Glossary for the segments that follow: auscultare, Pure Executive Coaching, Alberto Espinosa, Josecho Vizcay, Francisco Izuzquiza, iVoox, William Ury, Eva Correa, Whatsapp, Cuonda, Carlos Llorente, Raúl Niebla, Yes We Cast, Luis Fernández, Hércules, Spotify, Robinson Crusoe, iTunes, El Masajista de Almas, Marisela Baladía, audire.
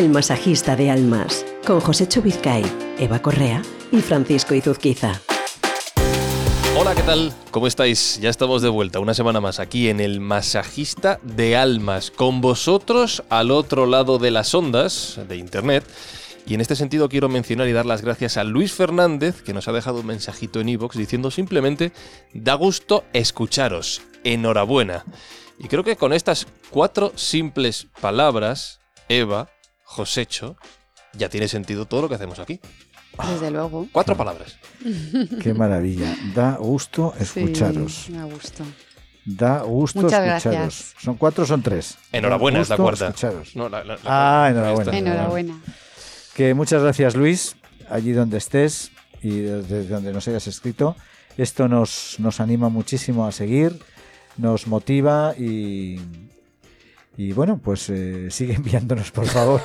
El Masajista de Almas, con Josecho Vizcay, Eva Correa y Francisco Izuzquiza. Hola, ¿qué tal? ¿Cómo estáis? Ya estamos de vuelta una semana más aquí en El Masajista de Almas, con vosotros al otro lado de las ondas de internet. Y en este sentido quiero mencionar y dar las gracias a Luis Fernández, que nos ha dejado un mensajito en iVoox diciendo simplemente: da gusto escucharos, enhorabuena. Y creo que con estas 4 simples palabras, Eva, Josecho, ya tiene sentido todo lo que hacemos aquí. Desde luego. 4 palabras. Qué maravilla. Da gusto escucharos. Sí, da gusto. Da gusto muchas escucharos. Gracias. ¿Son 4 o son 3? Enhorabuena es la cuarta. No, enhorabuena. Enhorabuena. Que muchas gracias, Luis, allí donde estés y desde donde nos hayas escrito. Esto nos anima muchísimo a seguir, nos motiva y bueno, pues sigue enviándonos, por favor,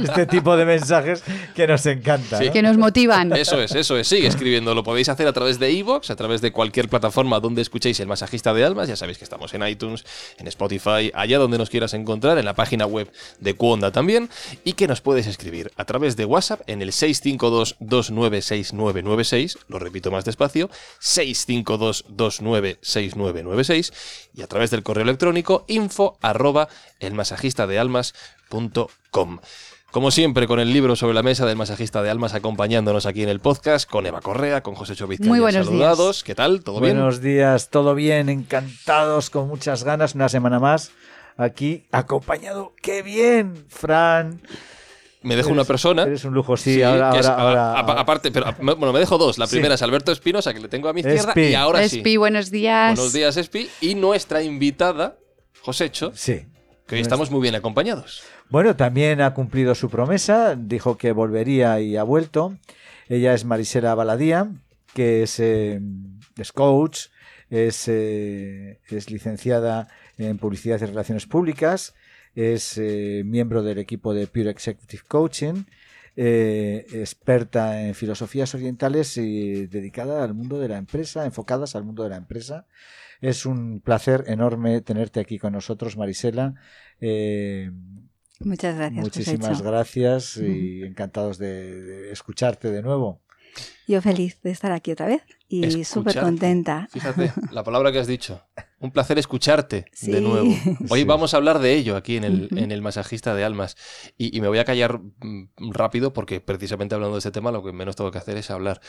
este tipo de mensajes que nos encantan. Sí. ¿No? Que nos motivan. Eso es, sigue escribiendo. Lo podéis hacer a través de iVoox, a través de cualquier plataforma donde escuchéis El Masajista de Almas. Ya sabéis que estamos en iTunes, en Spotify, allá donde nos quieras encontrar, en la página web de Cuonda también. Y que nos puedes escribir a través de WhatsApp en el 652-296996, lo repito más despacio, 652-296996, y a través del correo electrónico info@elmasajistadealmas.com. Como siempre, con el libro sobre la mesa del Masajista de Almas acompañándonos aquí en el podcast, con Eva Correa, con Josecho Vizcay. Muy buenos días. ¿Qué tal? ¿Todo bien? Buenos días, todo bien, encantados, con muchas ganas, una semana más aquí acompañado. ¡Qué bien, Fran! Me dejo una persona. Eres un lujo, sí. Ahora. Aparte, pero bueno, me dejo 2. La primera es Alberto Espinosa, que le tengo a mi izquierda, Espi. Y ahora Espi, sí. Espi, buenos días. Buenos días, Espi. Y nuestra invitada, Josecho. Sí. Que hoy estamos muy bien acompañados. Bueno, también ha cumplido su promesa, dijo que volvería y ha vuelto. Ella es Marisela Baladía, que es coach, es licenciada en Publicidad y Relaciones Públicas, es miembro del equipo de Pure Executive Coaching, experta en filosofías orientales y dedicada al mundo de la empresa, enfocadas al mundo de la empresa. Es un placer enorme tenerte aquí con nosotros, Marisela. Muchas gracias. Muchísimas gracias y encantados de escucharte de nuevo. Yo feliz de estar aquí otra vez y súper contenta. Fíjate, la palabra que has dicho. Un placer escucharte de nuevo. Hoy vamos a hablar de ello aquí en el Masajista de Almas. Y me voy a callar rápido porque precisamente hablando de este tema lo que menos tengo que hacer es hablar.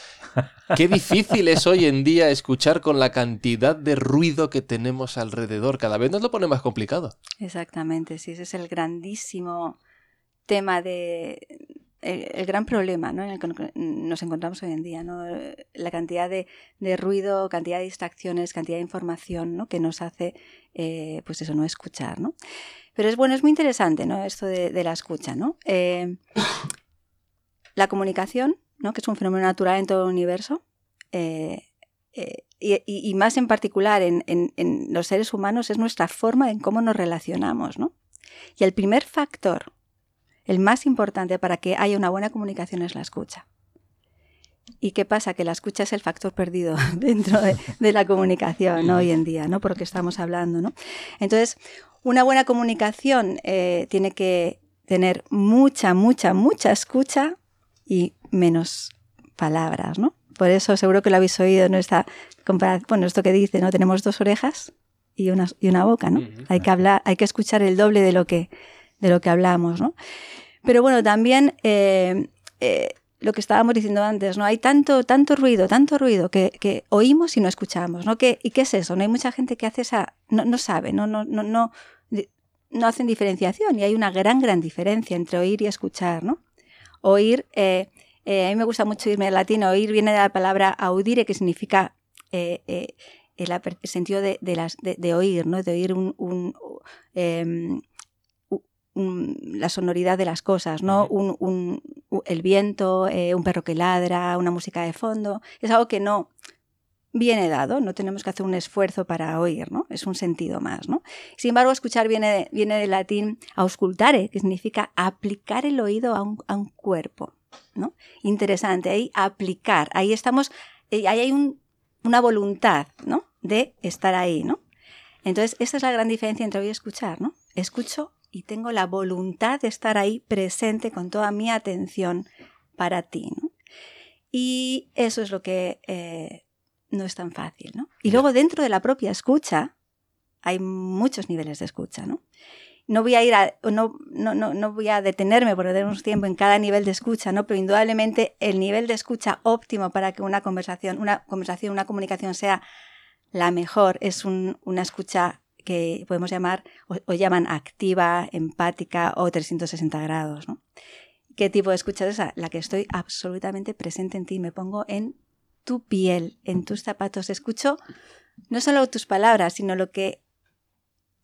Qué difícil es hoy en día escuchar con la cantidad de ruido que tenemos alrededor. Cada vez nos lo pone más complicado. Exactamente, sí. Ese es el grandísimo tema el gran problema, ¿no?, en el que nos encontramos hoy en día, ¿no? La cantidad de ruido, cantidad de distracciones, cantidad de información, ¿no?, que nos hace pues eso, no escuchar, ¿no? Pero es muy interesante, ¿no?, esto de la escucha, ¿no? La comunicación, ¿no?, que es un fenómeno natural en todo el universo, y más en particular en los seres humanos, es nuestra forma en cómo nos relacionamos, ¿no? Y el primer factor, el más importante para que haya una buena comunicación, es la escucha. ¿Y qué pasa? Que la escucha es el factor perdido dentro de la comunicación, ¿no?, hoy en día, ¿no?, porque estamos hablando, ¿no? Entonces, una buena comunicación tiene que tener mucha, mucha, mucha escucha y menos palabras, ¿no? Por eso seguro que lo habéis oído, ¿no?, esta comparación, bueno, esto que dice, ¿no?, tenemos 2 orejas y una boca, ¿no? Hay que hablar, hay que escuchar el doble de lo que hablamos, ¿no? Pero bueno, también lo que estábamos diciendo antes, ¿no? Hay tanto ruido que oímos y no escuchamos, ¿no? ¿Y qué es eso? No hay mucha gente que hace esa, no sabe, no hacen diferenciación, y hay una gran diferencia entre oír y escuchar, ¿no? Oír, a mí me gusta mucho irme al latín. Oír viene de la palabra audire, que significa el sentido de oír, ¿no? De oír la sonoridad de las cosas, ¿no? El viento, un perro que ladra, una música de fondo. Es algo que no viene dado, no tenemos que hacer un esfuerzo para oír, ¿no? Es un sentido más, ¿no? Sin embargo, escuchar viene del latín auscultare, que significa aplicar el oído a un cuerpo, ¿no? Interesante, ahí aplicar, ahí estamos, ahí hay una voluntad, ¿no?, de estar ahí, ¿no? Entonces, esta es la gran diferencia entre oír y escuchar, ¿no? Escucho y tengo la voluntad de estar ahí presente con toda mi atención para ti, ¿no? Y eso es lo que no es tan fácil, ¿no? Y luego dentro de la propia escucha hay muchos niveles de escucha, ¿no? No voy a ir a, no voy a detenerme por perder un tiempo en cada nivel de escucha, ¿no? Pero indudablemente el nivel de escucha óptimo para que una comunicación sea la mejor es una escucha que podemos llamar o llaman activa, empática o 360 grados, ¿no? ¿Qué tipo de escucha es esa? La que estoy absolutamente presente en ti, me pongo en tu piel, en tus zapatos, escucho no solo tus palabras, sino lo que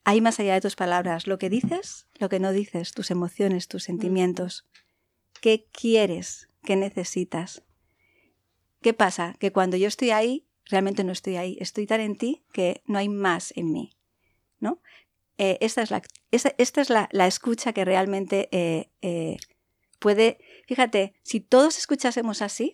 hay más allá de tus palabras, lo que dices, lo que no dices, tus emociones, tus sentimientos. ¿Qué quieres? ¿Qué necesitas? ¿Qué pasa? Que cuando yo estoy ahí, realmente no estoy ahí. Estoy tan en ti que no hay más en mí, ¿no? Esta es la escucha que realmente puede... Fíjate, si todos escuchásemos así,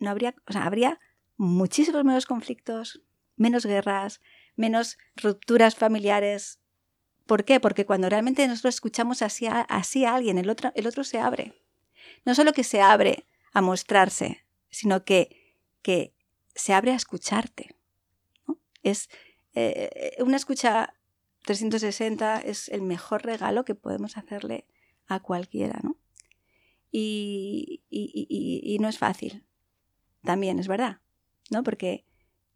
no habría, o sea, habría muchísimos menos conflictos, menos guerras, menos rupturas familiares. ¿Por qué? Porque cuando realmente nosotros escuchamos así a alguien, el otro se abre. No solo que se abre a mostrarse, sino que se abre a escucharte, ¿no? Es una escucha 360 es el mejor regalo que podemos hacerle a cualquiera, ¿no? Y no es fácil. También es verdad, ¿no? Porque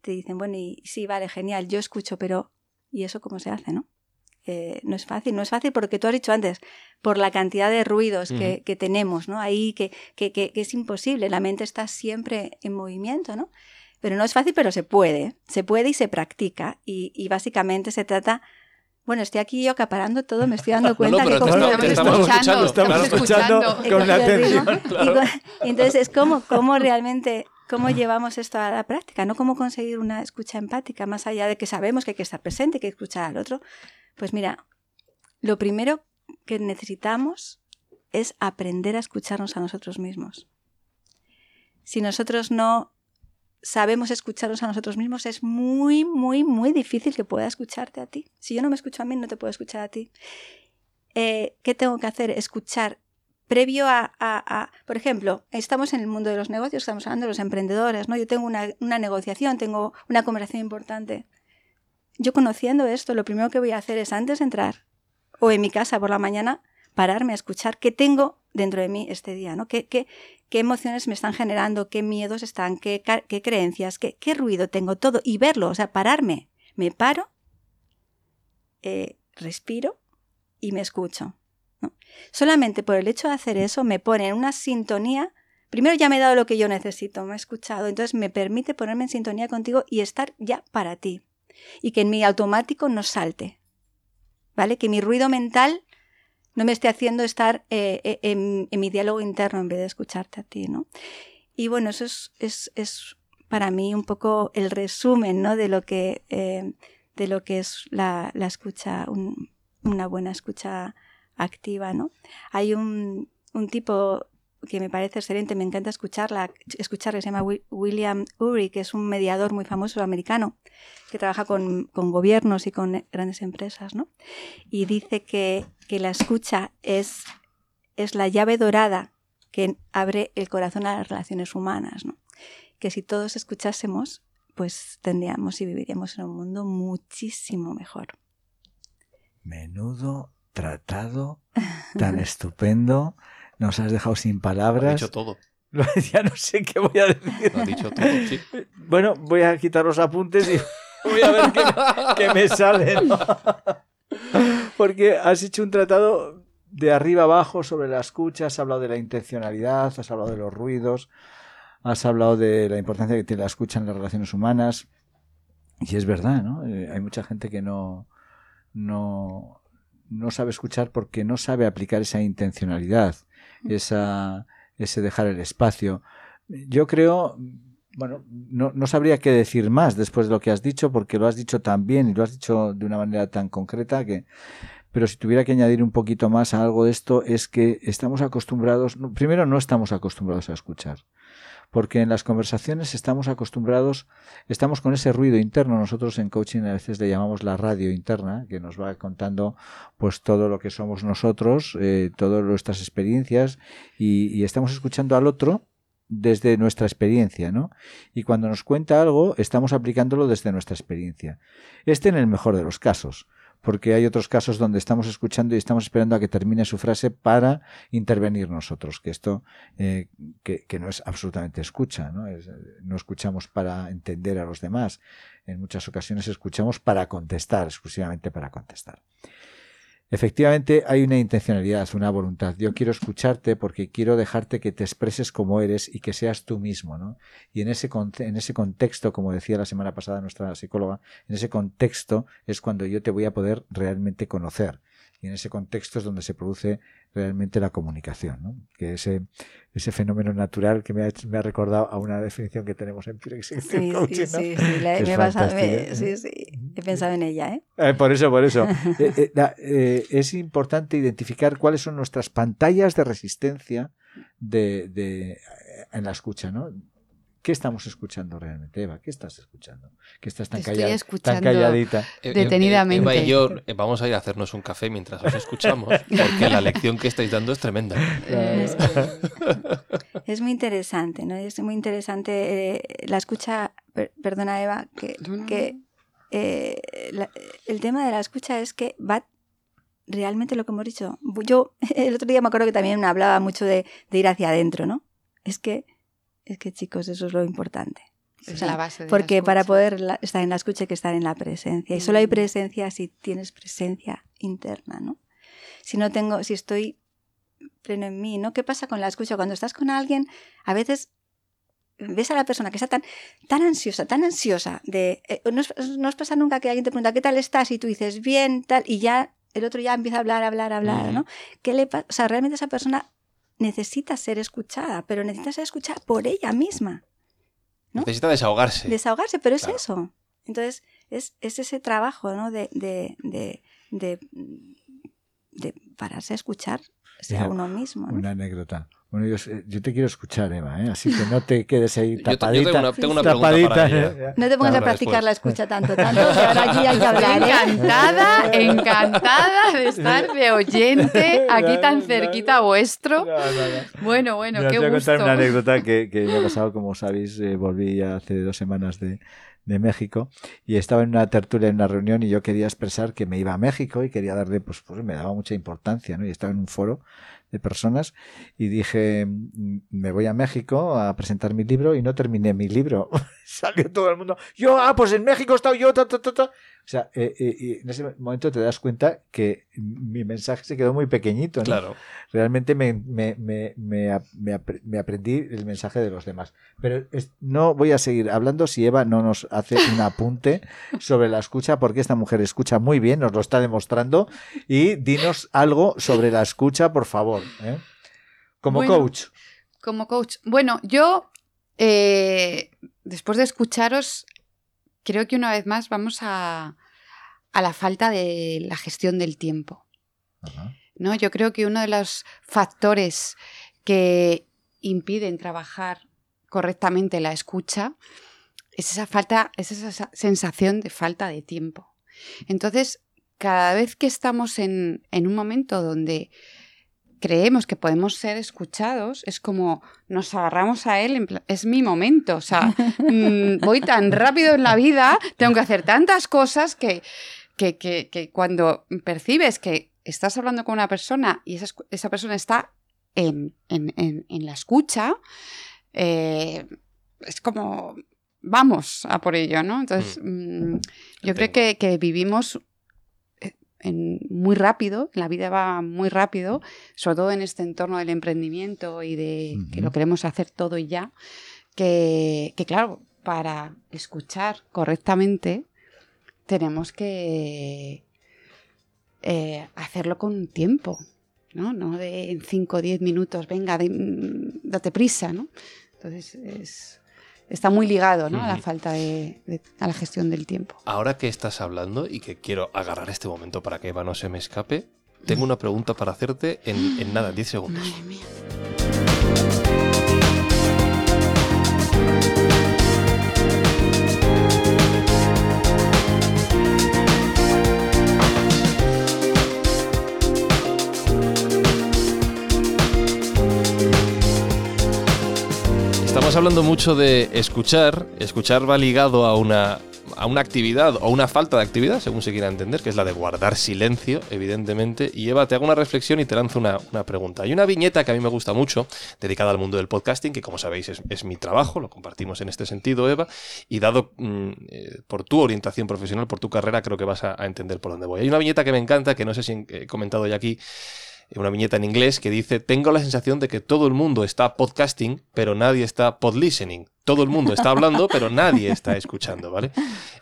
te dicen, bueno, y sí, vale, genial, yo escucho, pero ¿y eso cómo se hace, no? No es fácil porque tú has dicho antes, por la cantidad de ruidos que tenemos, ¿no? Ahí que es imposible, la mente está siempre en movimiento, ¿no? Pero no es fácil, pero se puede y se practica. Y básicamente se trata... Bueno, estoy aquí yo acaparando todo, me estoy dando cuenta que estamos escuchando con la atención. Claro. Entonces, es cómo realmente... ¿Cómo llevamos esto a la práctica? ¿No? ¿Cómo conseguir una escucha empática? Más allá de que sabemos que hay que estar presente, que hay que escuchar al otro. Pues mira, lo primero que necesitamos es aprender a escucharnos a nosotros mismos. Si nosotros no sabemos escucharnos a nosotros mismos, es muy, muy, muy difícil que pueda escucharte a ti. Si yo no me escucho a mí, no te puedo escuchar a ti. ¿Qué tengo que hacer? Escuchar. Previo a, por ejemplo, estamos en el mundo de los negocios, estamos hablando de los emprendedores, ¿no? Yo tengo una negociación, tengo una conversación importante. Yo conociendo esto, lo primero que voy a hacer es antes de entrar o en mi casa por la mañana, pararme a escuchar qué tengo dentro de mí este día, ¿no? ¿Qué emociones me están generando, qué miedos están, qué creencias, qué ruido tengo, todo, y verlo, o sea, pararme. Me paro, respiro y me escucho, ¿no? Solamente por el hecho de hacer eso me pone en una sintonía. Primero ya me he dado lo que yo necesito, me he escuchado, entonces me permite ponerme en sintonía contigo y estar ya para ti, y que en mi automático no salte, ¿vale? Que mi ruido mental no me esté haciendo estar en mi diálogo interno en vez de escucharte a ti, ¿no? Y bueno, eso es para mí un poco el resumen, ¿no? de lo que es la escucha, una buena escucha activa, ¿no? Hay un tipo que me parece excelente, me encanta escucharla, se llama William Ury, que es un mediador muy famoso americano, que trabaja con gobiernos y con grandes empresas, ¿no? Y dice que la escucha es la llave dorada que abre el corazón a las relaciones humanas, ¿no? Que si todos escuchásemos, pues tendríamos y viviríamos en un mundo muchísimo mejor. Menudo tratado tan estupendo, nos has dejado sin palabras. Has dicho todo. Ya no sé qué voy a decir. Lo has dicho todo, sí. Bueno, voy a quitar los apuntes y voy a ver qué me salen. Porque has hecho un tratado de arriba abajo sobre la escucha, has hablado de la intencionalidad, has hablado de los ruidos, has hablado de la importancia que tiene la escucha en las relaciones humanas. Y es verdad, ¿no? Hay mucha gente que no sabe escuchar porque no sabe aplicar esa intencionalidad, ese dejar el espacio. Yo creo, bueno, no sabría qué decir más después de lo que has dicho, porque lo has dicho tan bien y lo has dicho de una manera tan concreta que... Pero si tuviera que añadir un poquito más a algo de esto, es que estamos acostumbrados... Primero, no estamos acostumbrados a escuchar. porque en las conversaciones estamos acostumbrados, estamos con ese ruido interno. Nosotros en coaching a veces le llamamos la radio interna, que nos va contando pues todo lo que somos nosotros, todas nuestras experiencias, y estamos escuchando al otro desde nuestra experiencia, ¿no? Y cuando nos cuenta algo, estamos aplicándolo desde nuestra experiencia. En el mejor de los casos, porque hay otros casos donde estamos escuchando y estamos esperando a que termine su frase para intervenir nosotros, que esto que no es absolutamente escucha, ¿no? No escuchamos para entender a los demás. En muchas ocasiones escuchamos para contestar, exclusivamente para contestar. Efectivamente hay una intencionalidad, una voluntad. Yo quiero escucharte porque quiero dejarte que te expreses como eres y que seas tú mismo, ¿no? Y en ese contexto, como decía la semana pasada nuestra psicóloga, en ese contexto es cuando yo te voy a poder realmente conocer. Y en ese contexto es donde se produce realmente la comunicación, ¿no? Que ese fenómeno natural que me ha recordado a una definición que tenemos en Pure Executive Coaching, ¿no? He pensado en ella, ¿eh? Por eso. Es importante identificar cuáles son nuestras pantallas de resistencia en la escucha, ¿no? ¿Qué estamos escuchando realmente, Eva? ¿Qué estás escuchando? ¿Qué estás tan calladita? Detenidamente. Eva y yo vamos a ir a hacernos un café mientras os escuchamos, porque la lección que estáis dando es tremenda. Es muy interesante, ¿no? Es muy interesante la escucha. Perdona, Eva, el tema de la escucha es que va realmente lo que hemos dicho. Yo el otro día me acuerdo que también hablaba mucho de ir hacia adentro, ¿no? Es que, chicos, eso es lo importante. Sí. O sea, la base de porque la escucha. Para poder estar en la escucha hay que estar en la presencia. Y solo hay presencia si tienes presencia interna, ¿no? Si estoy pleno en mí, ¿no? ¿Qué pasa con la escucha? Cuando estás con alguien, a veces ves a la persona que está tan ansiosa. ¿No os pasa nunca que alguien te pregunta, ¿qué tal estás? Y tú dices, bien, tal. Y ya el otro ya empieza a hablar, ¿no? ¿Qué le pasa? O sea, realmente esa persona necesita ser escuchada, pero necesita ser escuchada por ella misma, ¿no? Necesita desahogarse, pero claro. Es eso. Entonces, es ese trabajo, ¿no? de pararse a escuchar a uno mismo, ¿no? Una anécdota. Bueno, yo te quiero escuchar, Eva, ¿eh? Así que no te quedes ahí tapadita. Yo tengo una pregunta para ella. No te pongas a practicar después. La escucha tanto, que ahora aquí hay que hablar. Encantada de estar de oyente aquí tan cerquita vuestro. No. Bueno, qué gusto. Os voy a contar una anécdota que me ha pasado, como sabéis, volví ya hace 2 semanas de México, y estaba en una tertulia, en una reunión, y yo quería expresar que me iba a México y quería darle, pues me daba mucha importancia, ¿no? Y estaba en un foro de personas y dije, me voy a México a presentar mi libro, y no terminé mi libro. Salió todo el mundo, pues en México he estado yo, O sea, y en ese momento te das cuenta que mi mensaje se quedó muy pequeñito, ¿no? Claro. Realmente me aprendí el mensaje de los demás. Pero no voy a seguir hablando si Eva no nos hace un apunte sobre la escucha, porque esta mujer escucha muy bien, nos lo está demostrando, y dinos algo sobre la escucha, por favor, ¿eh? Como coach. Bueno, yo después de escucharos, creo que una vez más vamos a la falta de la gestión del tiempo. Ajá. ¿No? Yo creo que uno de los factores que impiden trabajar correctamente la escucha es esa sensación de falta de tiempo. Entonces, cada vez que estamos en un momento donde creemos que podemos ser escuchados, es como nos agarramos a él, es mi momento, o sea, voy tan rápido en la vida, tengo que hacer tantas cosas que cuando percibes que estás hablando con una persona y esa persona está en la escucha, es como vamos a por ello, ¿no? Entonces, yo creo que vivimos muy rápido, la vida va muy rápido, sobre todo en este entorno del emprendimiento y de que lo queremos hacer todo y ya, que claro, para escuchar correctamente tenemos que hacerlo con tiempo, ¿no? De en 5 o 10 minutos, venga, date prisa, ¿no? Entonces está muy ligado, ¿no? A la falta a la gestión del tiempo. Ahora que estás hablando y que quiero agarrar este momento para que Eva no se me escape, tengo una pregunta para herte en nada, en 10 segundos. Madre mía. Hablando mucho de escuchar va ligado a una actividad o una falta de actividad, según se quiera entender, que es la de guardar silencio, evidentemente. Y Eva, te hago una reflexión y te lanzo una pregunta. Hay una viñeta que a mí me gusta mucho, dedicada al mundo del podcasting, que como sabéis es mi trabajo, lo compartimos en este sentido, Eva, y dado por tu orientación profesional, por tu carrera, creo que vas a entender por dónde voy. Hay una viñeta que me encanta, que no sé si he comentado ya aquí, una viñeta en inglés que dice: tengo la sensación de que todo el mundo está podcasting, pero nadie está podlistening. Todo el mundo está hablando, pero nadie está escuchando, ¿vale?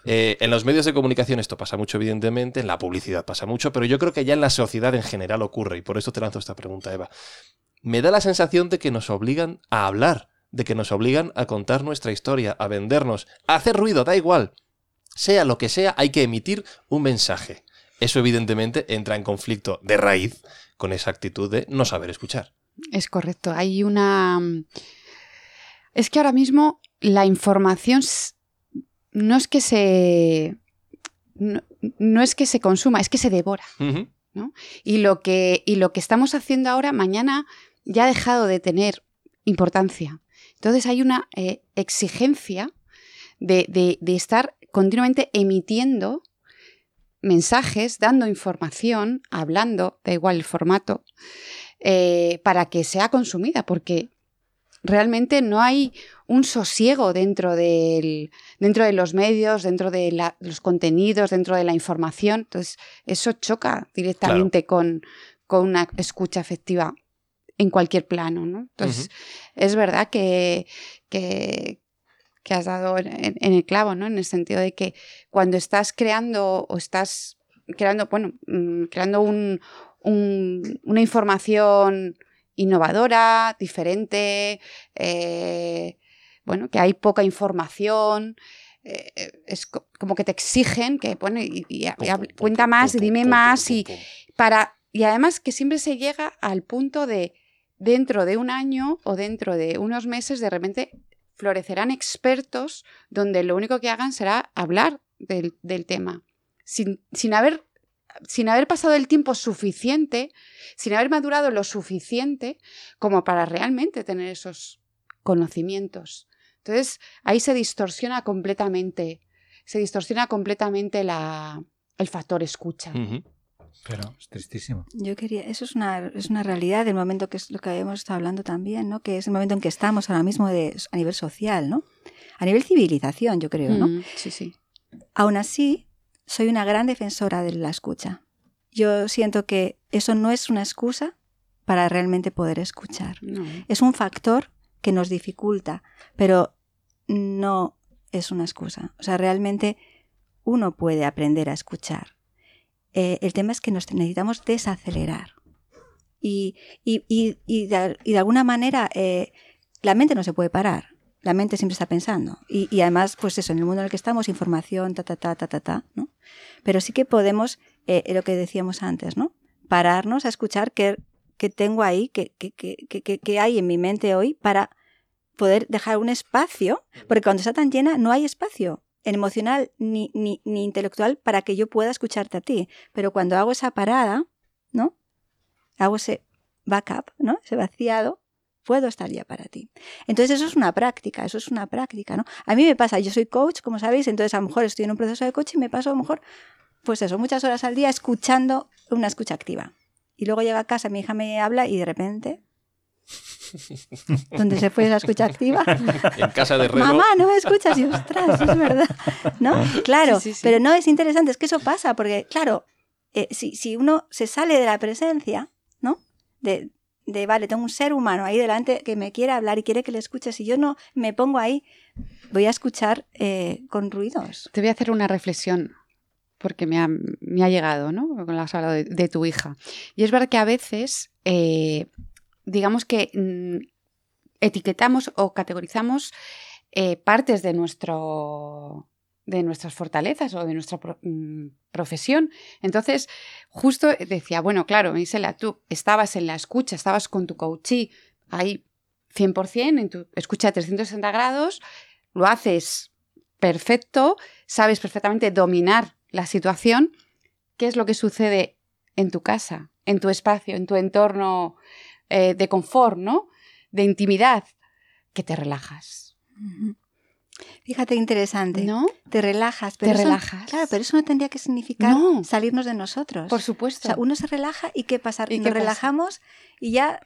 En los medios de comunicación esto pasa mucho, evidentemente, en la publicidad pasa mucho, pero yo creo que ya en la sociedad en general ocurre, y por eso te lanzo esta pregunta, Eva. Me da la sensación de que nos obligan a hablar, de que nos obligan a contar nuestra historia, a vendernos, a hacer ruido, da igual. Sea lo que sea, hay que emitir un mensaje. Eso evidentemente entra en conflicto de raíz con esa actitud de no saber escuchar. Es correcto. Hay una... Es que ahora mismo la información no es que se consuma, es que se devora. Uh-huh. ¿No? Y lo que estamos haciendo ahora, mañana ya ha dejado de tener importancia. Entonces hay una exigencia de estar continuamente emitiendo mensajes, dando información, hablando, da igual el formato, para que sea consumida, porque realmente no hay un sosiego dentro de los medios, dentro de los contenidos, dentro de la información. Entonces, eso choca directamente, claro, con una escucha efectiva en cualquier plano, ¿no? Entonces, uh-huh, es verdad que has dado en el clavo, ¿no? En el sentido de que cuando estás creando o estás creando una información innovadora, diferente, que hay poca información, es como que te exigen que cuenta más, dime más, y además que siempre se llega al punto de dentro de un año o dentro de unos meses de repente florecerán expertos donde lo único que hagan será hablar del tema, sin haber pasado el tiempo suficiente, sin haber madurado lo suficiente como para realmente tener esos conocimientos. Entonces ahí se distorsiona completamente el factor escucha. Uh-huh. Pero es tristísimo. Yo quería, eso es una realidad del momento, que es lo que habíamos estado hablando también, ¿no? Que es el momento en que estamos ahora mismo a nivel social, ¿no? A nivel civilización, yo creo, ¿no? Sí, sí. Aún así, soy una gran defensora de la escucha. Yo siento que eso no es una excusa para realmente poder escuchar. No. Es un factor que nos dificulta, pero no es una excusa. O sea, realmente uno puede aprender a escuchar. El tema es que nos necesitamos desacelerar y de alguna manera la mente no se puede parar, la mente siempre está pensando y además pues eso, en el mundo en el que estamos, información, ¿no? Pero sí que podemos, lo que decíamos antes, ¿no? Pararnos a escuchar qué tengo ahí, qué hay en mi mente hoy para poder dejar un espacio, porque cuando está tan llena no hay espacio emocional ni intelectual para que yo pueda escucharte a ti. Pero cuando hago esa parada, ¿no? Hago ese backup, ¿no? Ese vaciado, puedo estar ya para ti. Entonces eso es una práctica, ¿no? A mí me pasa, yo soy coach, como sabéis, entonces a lo mejor estoy en un proceso de coaching y me paso a lo mejor, pues eso, muchas horas al día escuchando, una escucha activa. Y luego llego a casa, mi hija me habla y de repente... ¿Dónde se fue la escucha activa? En casa de Herrero. Mamá, no me escuchas, y ostras, es verdad, ¿no? Claro, sí. Pero no, es interesante, es que eso pasa, porque claro, si uno se sale de la presencia, ¿no? De vale, tengo un ser humano ahí delante que me quiere hablar y quiere que le escuche, si yo no me pongo ahí, voy a escuchar con ruidos. Te voy a hacer una reflexión, porque me ha llegado, ¿no? Porque has hablado de tu hija. Y es verdad que a veces... digamos que etiquetamos o categorizamos partes de nuestras fortalezas o de nuestra profesión. Entonces, justo decía, bueno, claro, Marisela, tú estabas en la escucha, estabas con tu coachee ahí 100%, en tu escucha 360 grados, lo haces perfecto, sabes perfectamente dominar la situación, ¿qué es lo que sucede en tu casa, en tu espacio, en tu entorno de confort, ¿no? De intimidad, que te relajas. Uh-huh. Fíjate, interesante, ¿no? Te relajas, pero claro, pero eso no tendría que significar salirnos de nosotros. Por supuesto. O sea, uno se relaja y ¿qué pasa? Nos relajamos y ya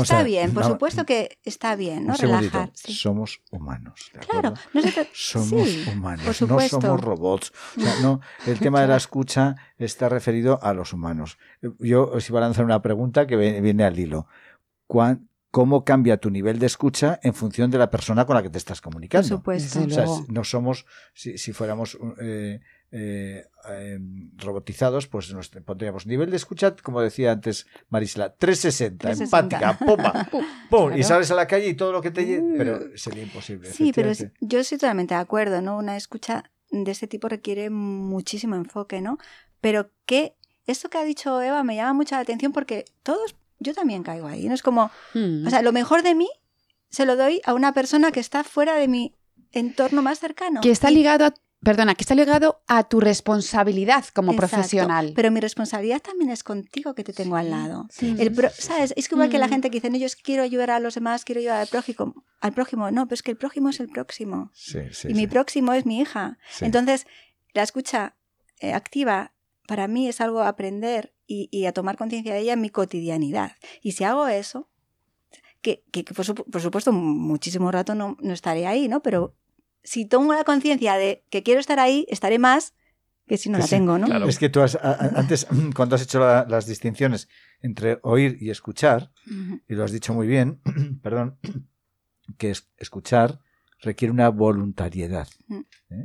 está bien. Por supuesto que está bien, ¿no? Relajar. Sí. Somos humanos, ¿de acuerdo? Claro. Nosotros somos humanos, no somos robots. O sea, no, el tema de la escucha está referido a los humanos. Yo os iba a lanzar una pregunta que viene al hilo. ¿Cómo cambia tu nivel de escucha en función de la persona con la que te estás comunicando? Por supuesto. O sea, no somos, si fuéramos robotizados, pues nos pondríamos nivel de escucha, como decía antes Marisela, 360, empática, popa, pum, claro. Y sales a la calle y todo lo que te llegue, pero sería imposible. Sí, pero yo estoy totalmente de acuerdo, ¿no? Una escucha de este tipo requiere muchísimo enfoque, ¿no? Pero esto que ha dicho Eva me llama mucho la atención porque yo también caigo ahí, ¿no? Es como, o sea, lo mejor de mí se lo doy a una persona que está fuera de mi entorno más cercano. Que está ligado a, tu responsabilidad como profesional. Pero mi responsabilidad también es contigo que te tengo al lado. Sí, ¿sabes? Es igual que la gente que dice, no, yo quiero ayudar a los demás, quiero ayudar al prójimo. No, pero es que el prójimo es el próximo. Sí, mi próximo es mi hija. Sí. Entonces, la escucha activa para mí es algo a aprender y a tomar conciencia de ella en mi cotidianidad. Y si hago eso, que por supuesto muchísimo rato no estaré ahí, ¿no? Pero si tomo la conciencia de que quiero estar ahí, estaré más que si no la tengo, ¿no? Claro. Es que tú antes, cuando has hecho las distinciones entre oír y escuchar, y lo has dicho muy bien, perdón, que escuchar requiere una voluntariedad.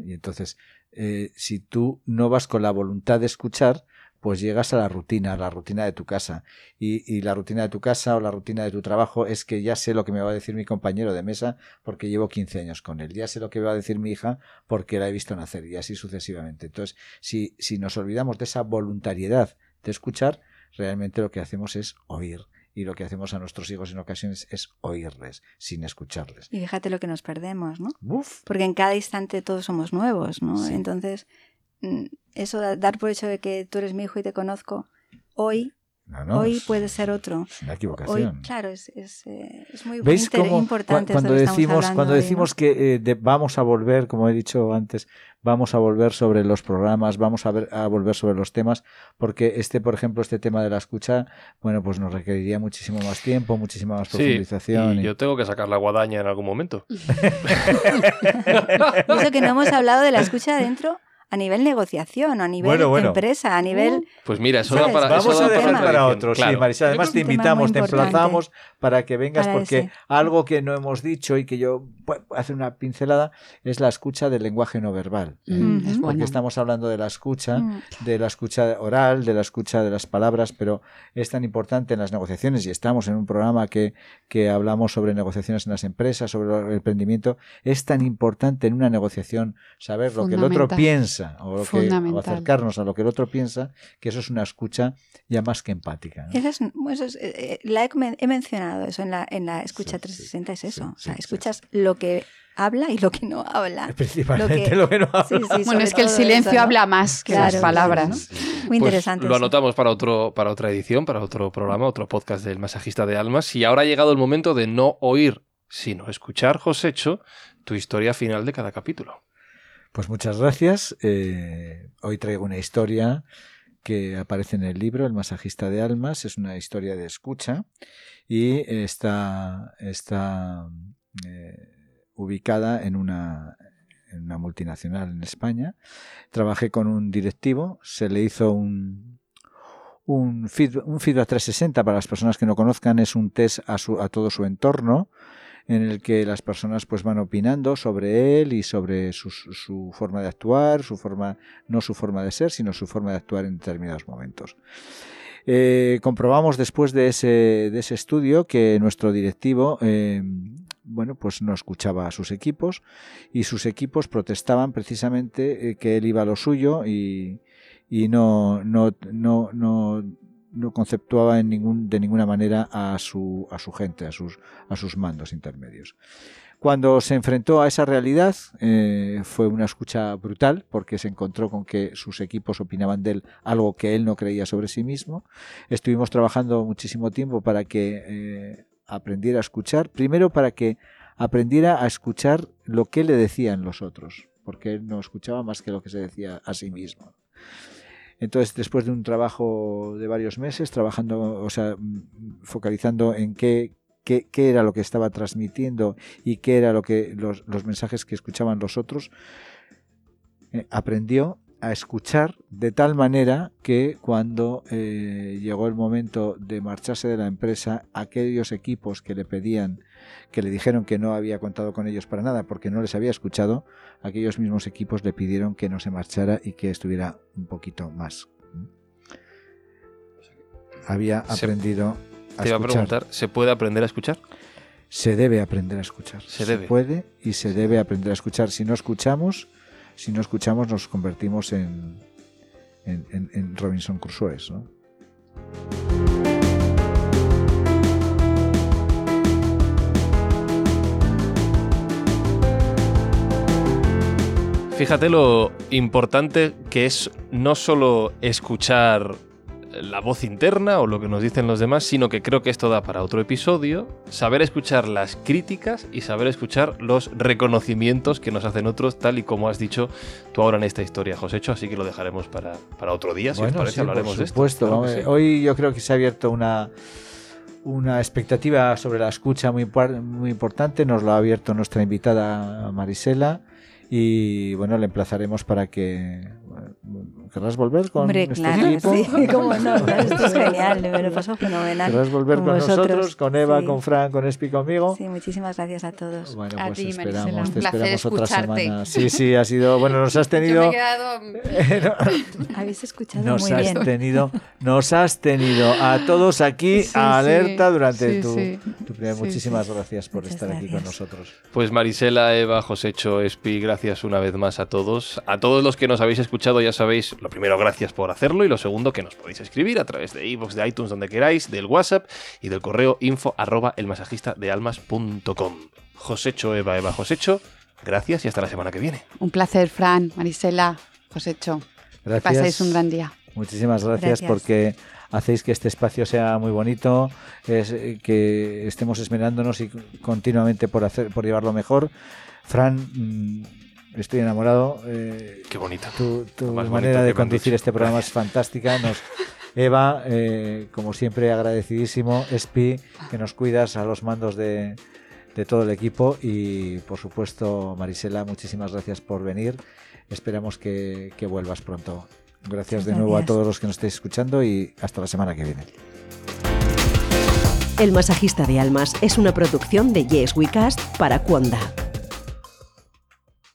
Y entonces, si tú no vas con la voluntad de escuchar, pues llegas a la rutina de tu casa. Y la rutina de tu casa o la rutina de tu trabajo es que ya sé lo que me va a decir mi compañero de mesa porque llevo 15 años con él. Ya sé lo que va a decir mi hija porque la he visto nacer y así sucesivamente. Entonces, si nos olvidamos de esa voluntariedad de escuchar, realmente lo que hacemos es oír. Y lo que hacemos a nuestros hijos en ocasiones es oírles, sin escucharles. Y fíjate lo que nos perdemos, ¿no? Uf. Porque en cada instante todos somos nuevos, ¿no? Sí. Entonces, eso dar por hecho de que tú eres mi hijo y te conozco hoy, hoy puede ser otro. Es una equivocación. Hoy, claro, es muy importante. Cuando decimos que vamos a volver, como he dicho antes, vamos a volver sobre los programas, vamos a volver sobre los temas, porque por ejemplo, este tema de la escucha, bueno, pues nos requeriría muchísimo más tiempo, muchísima más profundización. Sí, y yo tengo que sacar la guadaña en algún momento. Eso que no hemos hablado de la escucha adentro. A nivel negociación, a nivel empresa, a nivel... Pues mira, eso da para... Vamos a dejar para otros, claro. Sí, Marisela. Además te invitamos, te emplazamos para que vengas, porque algo que no hemos dicho y que yo hacer una pincelada es la escucha del lenguaje no verbal. Porque estamos hablando de la escucha, de la escucha oral, de la escucha de las palabras, pero es tan importante en las negociaciones, y estamos en un programa que hablamos sobre negociaciones en las empresas, sobre el emprendimiento. Es tan importante en una negociación saber lo que el otro piensa, o acercarnos a lo que el otro piensa, que eso es una escucha ya más que empática, ¿no? He mencionado eso en la escucha 360, es eso. O sea, escuchas lo que habla y lo que no habla. Principalmente lo que no habla. Sí, bueno, es que el silencio habla más que las palabras. ¿No? Muy interesante. Pues lo anotamos para otra edición, para otro programa, otro podcast del Masajista de Almas. Y ahora ha llegado el momento de no oír, sino escuchar, Josecho, tu historia final de cada capítulo. Pues muchas gracias. Hoy traigo una historia que aparece en el libro El Masajista de Almas. Es una historia de escucha y está ubicada en una multinacional en España. Trabajé con un directivo, se le hizo un feedback 360. Para las personas que no conozcan, es un test a todo su entorno, en el que las personas pues van opinando sobre él y sobre su forma de actuar, no su forma de ser, sino su forma de actuar en determinados momentos. Comprobamos después de ese estudio que nuestro directivo pues no escuchaba a sus equipos, y sus equipos protestaban precisamente que él iba a lo suyo y no no conceptuaba de ninguna manera a su gente, a sus mandos intermedios. Cuando se enfrentó a esa realidad fue una escucha brutal, porque se encontró con que sus equipos opinaban de él algo que él no creía sobre sí mismo. Estuvimos trabajando muchísimo tiempo para que aprendiera a escuchar, primero para que aprendiera a escuchar lo que le decían los otros, porque él no escuchaba más que lo que se decía a sí mismo. Entonces, después de un trabajo de varios meses, trabajando, o sea, focalizando en qué era lo que estaba transmitiendo y qué era lo que los mensajes que escuchaban los otros, aprendió a escuchar de tal manera que cuando llegó el momento de marcharse de la empresa, aquellos equipos que le pedían, que le dijeron que no había contado con ellos para nada porque no les había escuchado, aquellos mismos equipos le pidieron que no se marchara y que estuviera un poquito más. Había aprendido a escuchar. Te iba a preguntar, ¿se puede aprender a escuchar? Se debe aprender a escuchar. Se puede y se debe aprender a escuchar. Si no escuchamos nos convertimos en Robinson Crusoe, ¿no? Fíjate lo importante que es no solo escuchar la voz interna o lo que nos dicen los demás, sino que creo que esto da para otro episodio, saber escuchar las críticas y saber escuchar los reconocimientos que nos hacen otros, tal y como has dicho tú ahora en esta historia, Josecho, así que lo dejaremos para otro día, si os parece, sí, hablaremos de esto. Por supuesto, claro, sí. Hoy yo creo que se ha abierto una expectativa sobre la escucha muy importante, nos lo ha abierto nuestra invitada Marisela. Y bueno, le emplazaremos para que... ¿Querrás volver con este equipo? Hombre, claro, sí, cómo no, claro, esto es genial, me lo paso fenomenal. ¿Querrás volver con nosotros, con Eva, sí, con Fran, con Espi, conmigo? Sí, muchísimas gracias a todos. Bueno, a pues ti, Marisela, un placer escucharte. Otra semana. Sí, sí, ha sido... Bueno, nos has tenido... Yo me he quedado... Habéis escuchado muy bien. Nos has tenido a todos aquí alerta durante tu primera... Muchísimas gracias por estar aquí con nosotros. Pues Marisela, Eva, Josecho, Espi, gracias una vez más a todos. A todos los que nos habéis escuchado, ya sabéis, lo primero, gracias por hacerlo, y lo segundo, que nos podéis escribir a través de iVoox, de iTunes, donde queráis, del WhatsApp y del correo info@elmasajistadealmas.com. Josecho, Eva, Josecho, gracias y hasta la semana que viene. Un placer, Fran, Marisela, Josecho. Gracias. Que paséis un gran día. Muchísimas gracias. Porque hacéis que este espacio sea muy bonito, que estemos esmerándonos y continuamente por llevarlo mejor. Fran, estoy enamorado. Qué bonito. Tu manera de conducir este programa es fantástica. Eva, como siempre, agradecidísimo. Espi, que nos cuidas a los mandos de todo el equipo. Y, por supuesto, Marisela, muchísimas gracias por venir. Esperamos que vuelvas pronto. Gracias de nuevo a todos los que nos estéis escuchando y hasta la semana que viene. El Masajista de Almas es una producción de Yes We Cast para Cuonda.